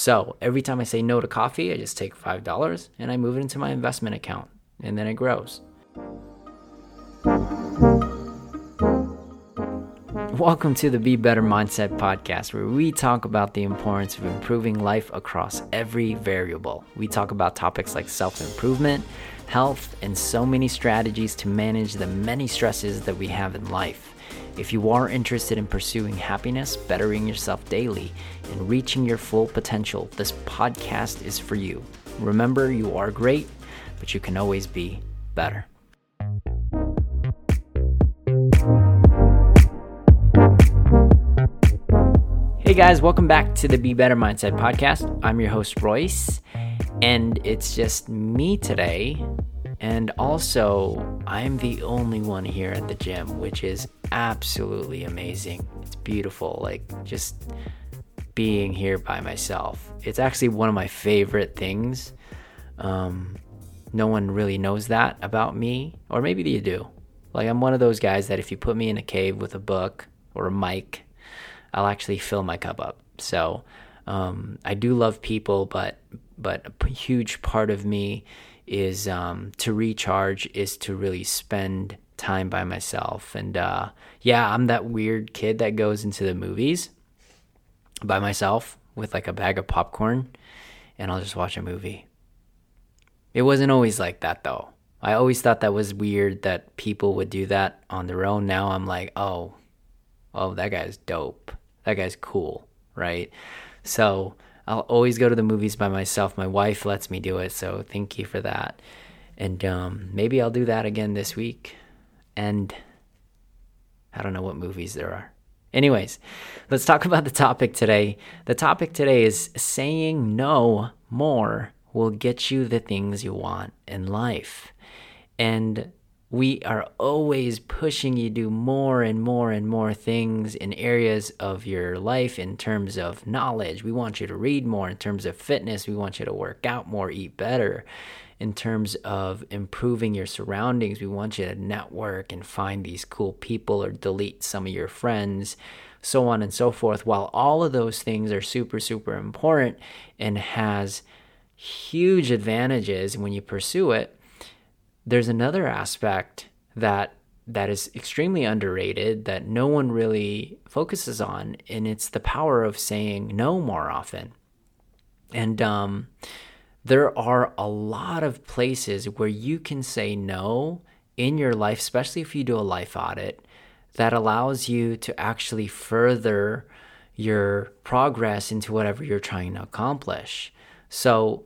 So every time I say no to coffee, I just take $5 and I move it into my investment account, and then it grows. Welcome to the Be Better Mindset podcast, where we talk about the importance of improving life across every variable. We talk about topics like self-improvement, health, and so many strategies to manage the many stresses that we have in life. If you are interested in pursuing happiness, bettering yourself daily, and reaching your full potential, this podcast is for you. Remember, you are great, but you can always be better. Hey guys, welcome back to the Be Better Mindset podcast. I'm your host, Royce, and it's just me today. And also, I'm the only one here at the gym, which is absolutely amazing. It's beautiful, like just being here by myself. It's actually one of my favorite things. No one really knows that about me, or maybe you do. Like, I'm one of those guys that if you put me in a cave with a book or a mic, I'll actually fill my cup up. So I do love people, but a huge part of me is to recharge is to really spend time by myself. And I'm that weird kid that goes into the movies by myself with like a bag of popcorn, and I'll just watch a movie. It wasn't always like that though. I always thought that was weird that people would do that on their own. Now I'm like, oh, that guy's dope. That guy's cool, right? So I'll always go to the movies by myself. My wife lets me do it, so thank you for that. And maybe I'll do that again this week. And I don't know what movies there are. Anyways, let's talk about the topic today. The topic today is saying no more will get you the things you want in life. And we are always pushing you to do more and more and more things in areas of your life in terms of knowledge. We want you to read more. In terms of fitness, we want you to work out more, eat better. In terms of improving your surroundings, we want you to network and find these cool people or delete some of your friends, so on and so forth. While all of those things are super, super important and has huge advantages when you pursue it, there's another aspect that is extremely underrated that no one really focuses on, and it's the power of saying no more often. And there are a lot of places where you can say no in your life, especially if you do a life audit, that allows you to actually further your progress into whatever you're trying to accomplish. So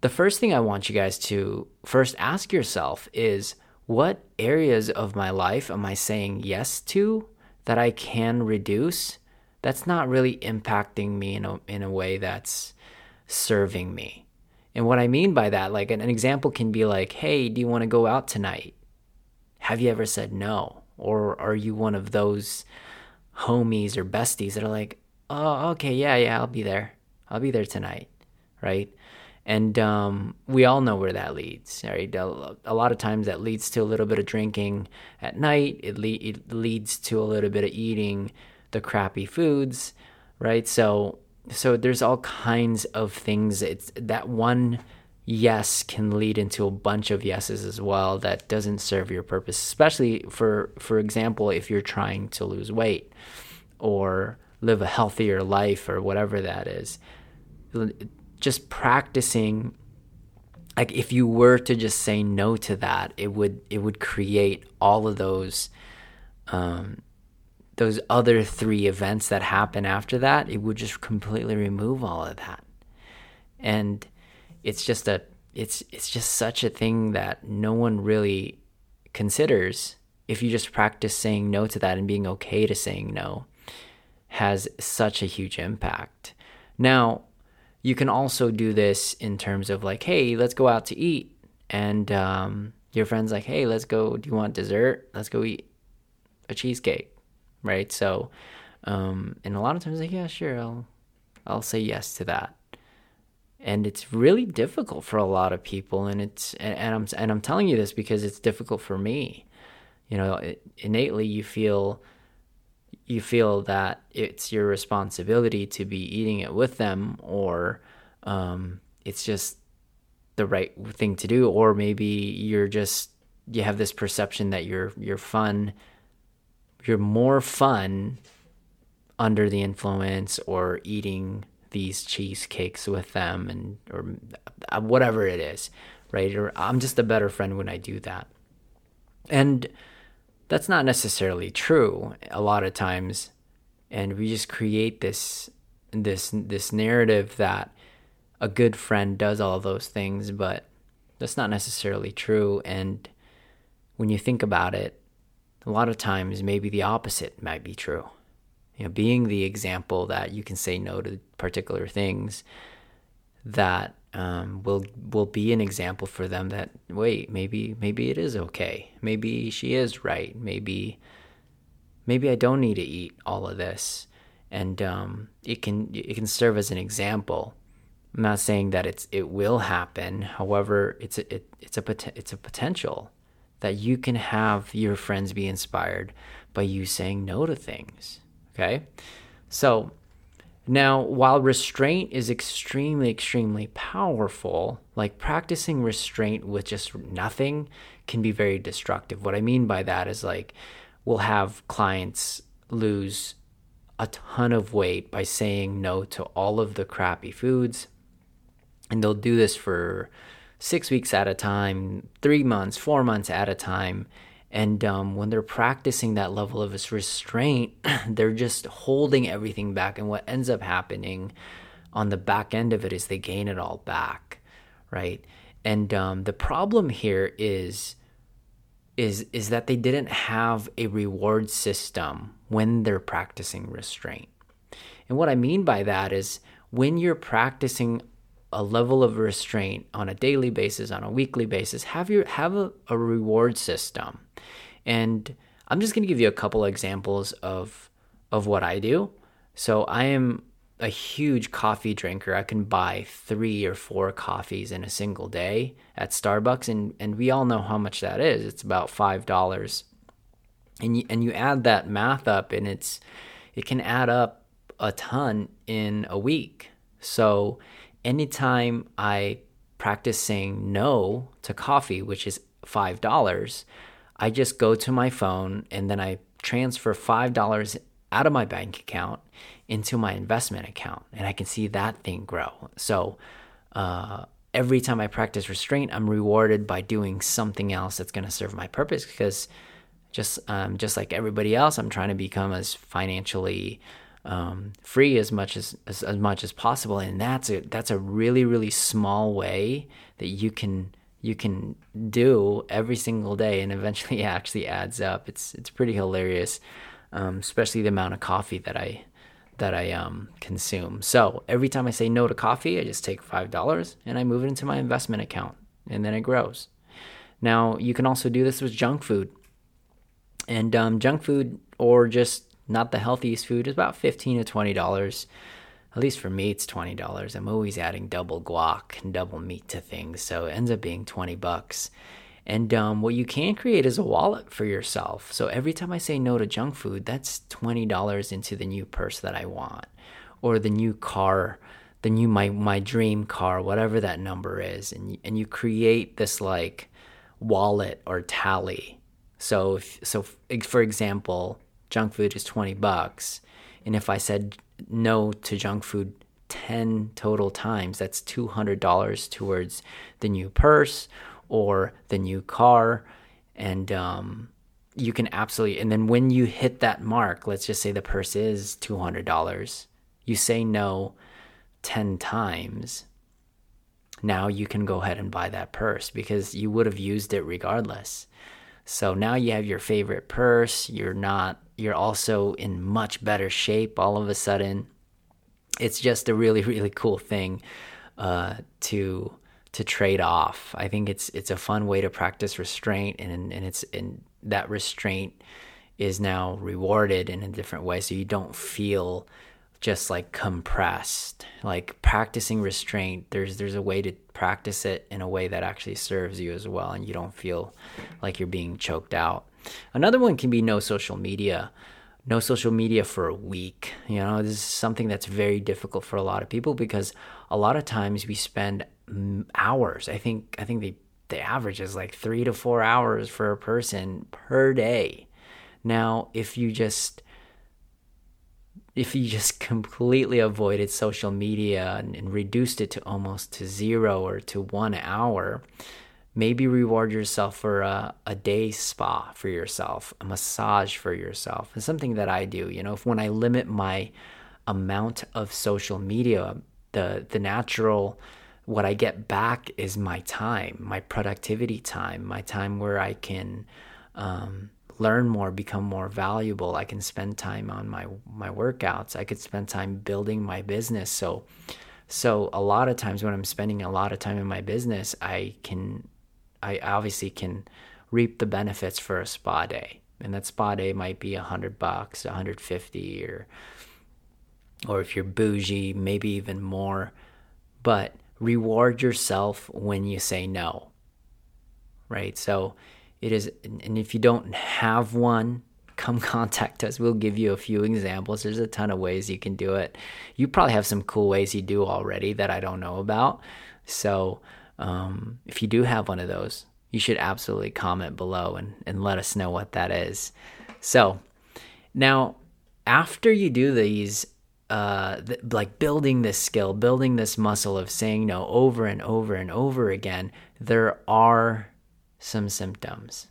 the first thing I want you guys to first ask yourself is, what areas of my life am I saying yes to that I can reduce that's not really impacting me in a way that's serving me? And what I mean by that, like an example can be like, hey, do you want to go out tonight? Have you ever said no? Or are you one of those homies or besties that are like, oh, okay, yeah, I'll be there. I'll be there tonight, right? And we all know where that leads, right? A lot of times that leads to a little bit of drinking at night. It leads to a little bit of eating the crappy foods, right? So there's all kinds of things. It's that one yes can lead into a bunch of yeses as well that doesn't serve your purpose, especially for example, if you're trying to lose weight or live a healthier life or whatever that is. Just practicing, like if you were to just say no to that, it would create all of those other three events that happen after that. It would just completely remove all of that. And it's just such a thing that no one really considers. If you just practice saying no to that and being okay to saying no, has such a huge impact. Now, you can also do this in terms of like, hey, let's go out to eat. And your friend's like, hey, let's go. Do you want dessert? Let's go eat a cheesecake, right? So, and a lot of times like, yeah, sure, I'll say yes to that. And it's really difficult for a lot of people. And I'm telling you this because it's difficult for me. You know, innately you feel you feel that it's your responsibility to be eating it with them, or it's just the right thing to do, or maybe you have this perception that you're more fun under the influence or eating these cheesecakes with them, and or whatever it is, right? Or I'm just a better friend when I do that. And that's not necessarily true a lot of times, and we just create this narrative that a good friend does all those things, but that's not necessarily true. And when you think about it, a lot of times maybe the opposite might be true. You know, being the example that you can say no to particular things that will be an example for them that, wait, maybe it is okay. Maybe she is right. Maybe I don't need to eat all of this. And it can serve as an example. I'm not saying that it will happen. However, it's a potential that you can have your friends be inspired by you saying no to things. Okay? So now, while restraint is extremely, extremely powerful, like practicing restraint with just nothing can be very destructive. What I mean by that is, like, we'll have clients lose a ton of weight by saying no to all of the crappy foods. And they'll do this for 6 weeks at a time, 3 months, 4 months at a time. And when they're practicing that level of restraint, they're just holding everything back. And what ends up happening on the back end of it is they gain it all back, right? And the problem here is that they didn't have a reward system when they're practicing restraint. And what I mean by that is, when you're practicing a level of restraint on a daily basis, on a weekly basis, have a reward system. And I'm just going to give you a couple examples of what I do. So I am a huge coffee drinker. I can buy 3 or 4 coffees in a single day at Starbucks, and we all know how much that is. It's about $5. And you add that math up, and it can add up a ton in a week. So anytime I practice saying no to coffee, which is $5, I just go to my phone and then I transfer $5 out of my bank account into my investment account, and I can see that thing grow. So every time I practice restraint, I'm rewarded by doing something else that's going to serve my purpose, because just like everybody else, I'm trying to become as financially free as much as possible, and that's a really, really small way that you can do every single day, and eventually it actually adds up. It's pretty hilarious, especially the amount of coffee that I consume. So every time I say no to coffee, I just take $5 and I move it into my investment account, and then it grows. Now you can also do this with junk food, and junk food, or just not the healthiest food, is about $15 to $20. At least for me, it's $20. I'm always adding double guac and double meat to things, so it ends up being $20. And what you can create is a wallet for yourself. So every time I say no to junk food, that's $20 into the new purse that I want, or the new car, the new my dream car, whatever that number is. And you create this, like, wallet or tally. So for example, junk food is $20, and if I said no to junk food 10 total times, that's $200 towards the new purse or the new car. And you can absolutely, and then when you hit that mark, let's just say the purse is $200, you say no 10 times, now you can go ahead and buy that purse, because you would have used it regardless. So now you have your favorite purse. You're also in much better shape all of a sudden. It's just a really, really cool thing to trade off. I think it's a fun way to practice restraint, and that restraint is now rewarded in a different way, so you don't feel just, like, compressed. Like, practicing restraint, there's a way to practice it in a way that actually serves you as well, and you don't feel like you're being choked out. Another one can be no social media. no social media for a week. You know, this is something that's very difficult for a lot of people because a lot of times we spend hours. I think the average is like 3 to 4 hours for a person per day. Now, if you just completely avoided social media and reduced it to almost to 0 or to 1 hour, maybe reward yourself for a day spa for yourself, a massage for yourself. It's something that I do. You know, when I limit my amount of social media, the natural, what I get back is my time, my productivity time, my time where I can learn more, become more valuable. I can spend time on my workouts. I could spend time building my business. So a lot of times when I'm spending a lot of time in my business, I obviously can reap the benefits for a spa day. And that spa day might be $100, $150, or if you're bougie, maybe even more. But reward yourself when you say no, right? So it is, and if you don't have one, come contact us. We'll give you a few examples. There's a ton of ways you can do it. You probably have some cool ways you do already that I don't know about. So if you do have one of those, you should absolutely comment below and let us know what that is. So now, after you do these, like building this skill, building this muscle of saying no over and over and over again, there are some symptoms,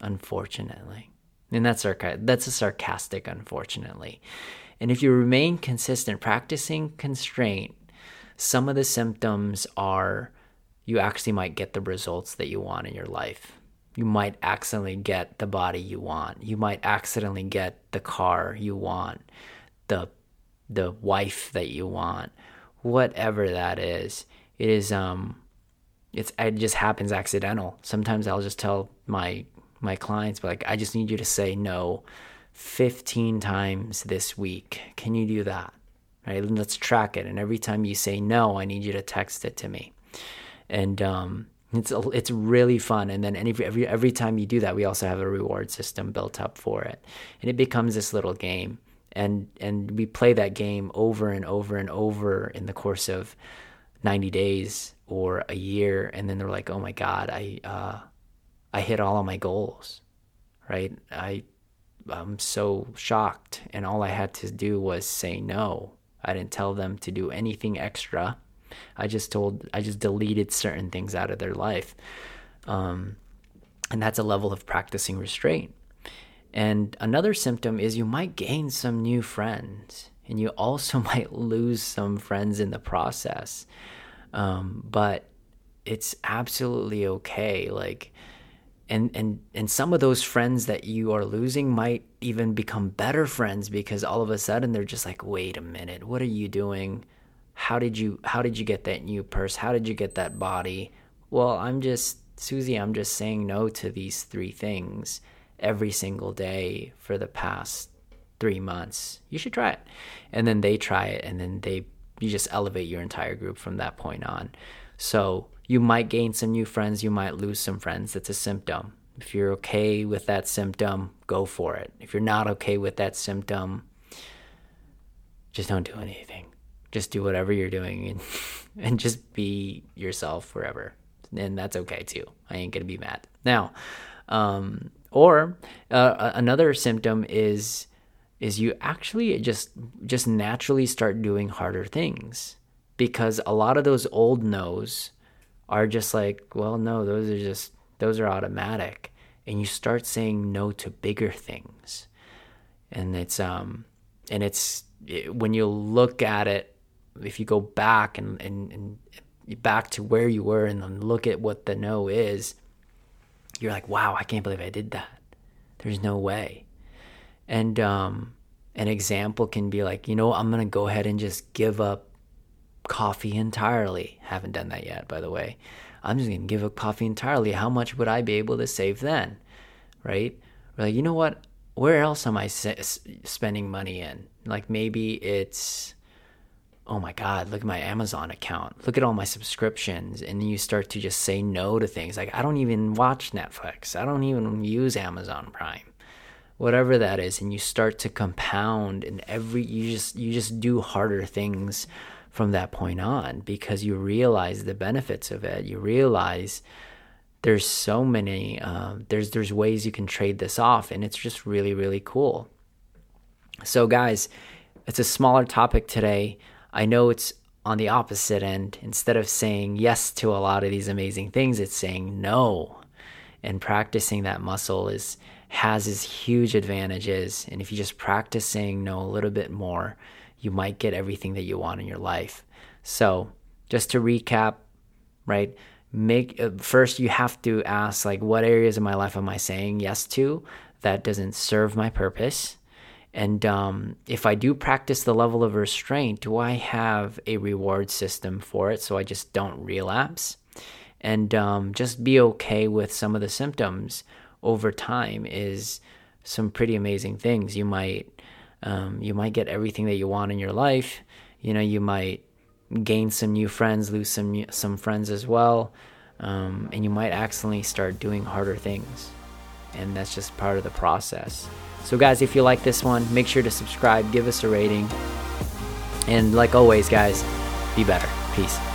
unfortunately. And that's a sarcastic unfortunately. And if you remain consistent practicing constraint, some of the symptoms are you actually might get the results that you want in your life. You might accidentally get the body you want. You might accidentally get the car you want, the wife that you want, whatever that is. It is it just happens accidental. Sometimes I'll just tell my clients, but like, I just need you to say no 15 times this week. Can you do that? Right? Let's track it. And every time you say no, I need you to text it to me. And it's really fun. And then every time you do that, we also have a reward system built up for it. And it becomes this little game. And we play that game over and over and over in the course of 90 days or a year. And then they're like, oh my God, I hit all of my goals, right? I'm so shocked. And all I had to do was say no. I didn't tell them to do anything extra. I just deleted certain things out of their life. And that's a level of practicing restraint. And another symptom is you might gain some new friends, and you also might lose some friends in the process. But it's absolutely okay. Like, And some of those friends that you are losing might even become better friends because all of a sudden they're just like, wait a minute, what are you doing? How did you get that new purse? How did you get that body? Well, I'm just saying no to these 3 things every single day for the past 3 months. You should try it. And then they try it, and then you just elevate your entire group from that point on. So you might gain some new friends. You might lose some friends. That's a symptom. If you're okay with that symptom, go for it. If you're not okay with that symptom, just don't do anything. Just do whatever you're doing and just be yourself forever. And that's okay too. I ain't gonna be mad. Now, another symptom is you actually just naturally start doing harder things because a lot of those old no's are just like, well, no, those are automatic. And you start saying no to bigger things. And it's when you look at it, if you go back and back to where you were and then look at what the no is, you're like, wow, I can't believe I did that. There's no way. And an example can be like, you know, I'm going to go ahead and just give up coffee entirely. Haven't done that yet, by the way. I'm just gonna give up coffee entirely. How much would I be able to save then, right? We're like, you know what? Where else am I spending money in? Like maybe it's, oh my God, look at my Amazon account. Look at all my subscriptions, and then you start to just say no to things. Like I don't even watch Netflix. I don't even use Amazon Prime. whatever that is, and you start to compound, and you just do harder things from that point on, because you realize the benefits of it. You realize there's so many, there's ways you can trade this off, and it's just really, really cool. So guys, it's a smaller topic today. I know it's on the opposite end. Instead of saying yes to a lot of these amazing things, it's saying no. And practicing that muscle has its huge advantages. And if you just practice saying no a little bit more, you might get everything that you want in your life. So just to recap, right? First, you have to ask, like, what areas of my life am I saying yes to that doesn't serve my purpose? And if I do practice the level of restraint, do I have a reward system for it so I just don't relapse? And just be okay with some of the symptoms over time is some pretty amazing things. You might get everything that you want in your life. You know, you might gain some new friends, lose some friends as well, and you might accidentally start doing harder things. And that's just part of the process. So guys, if you like this one, make sure to subscribe, give us a rating. And like always, guys, be better. Peace.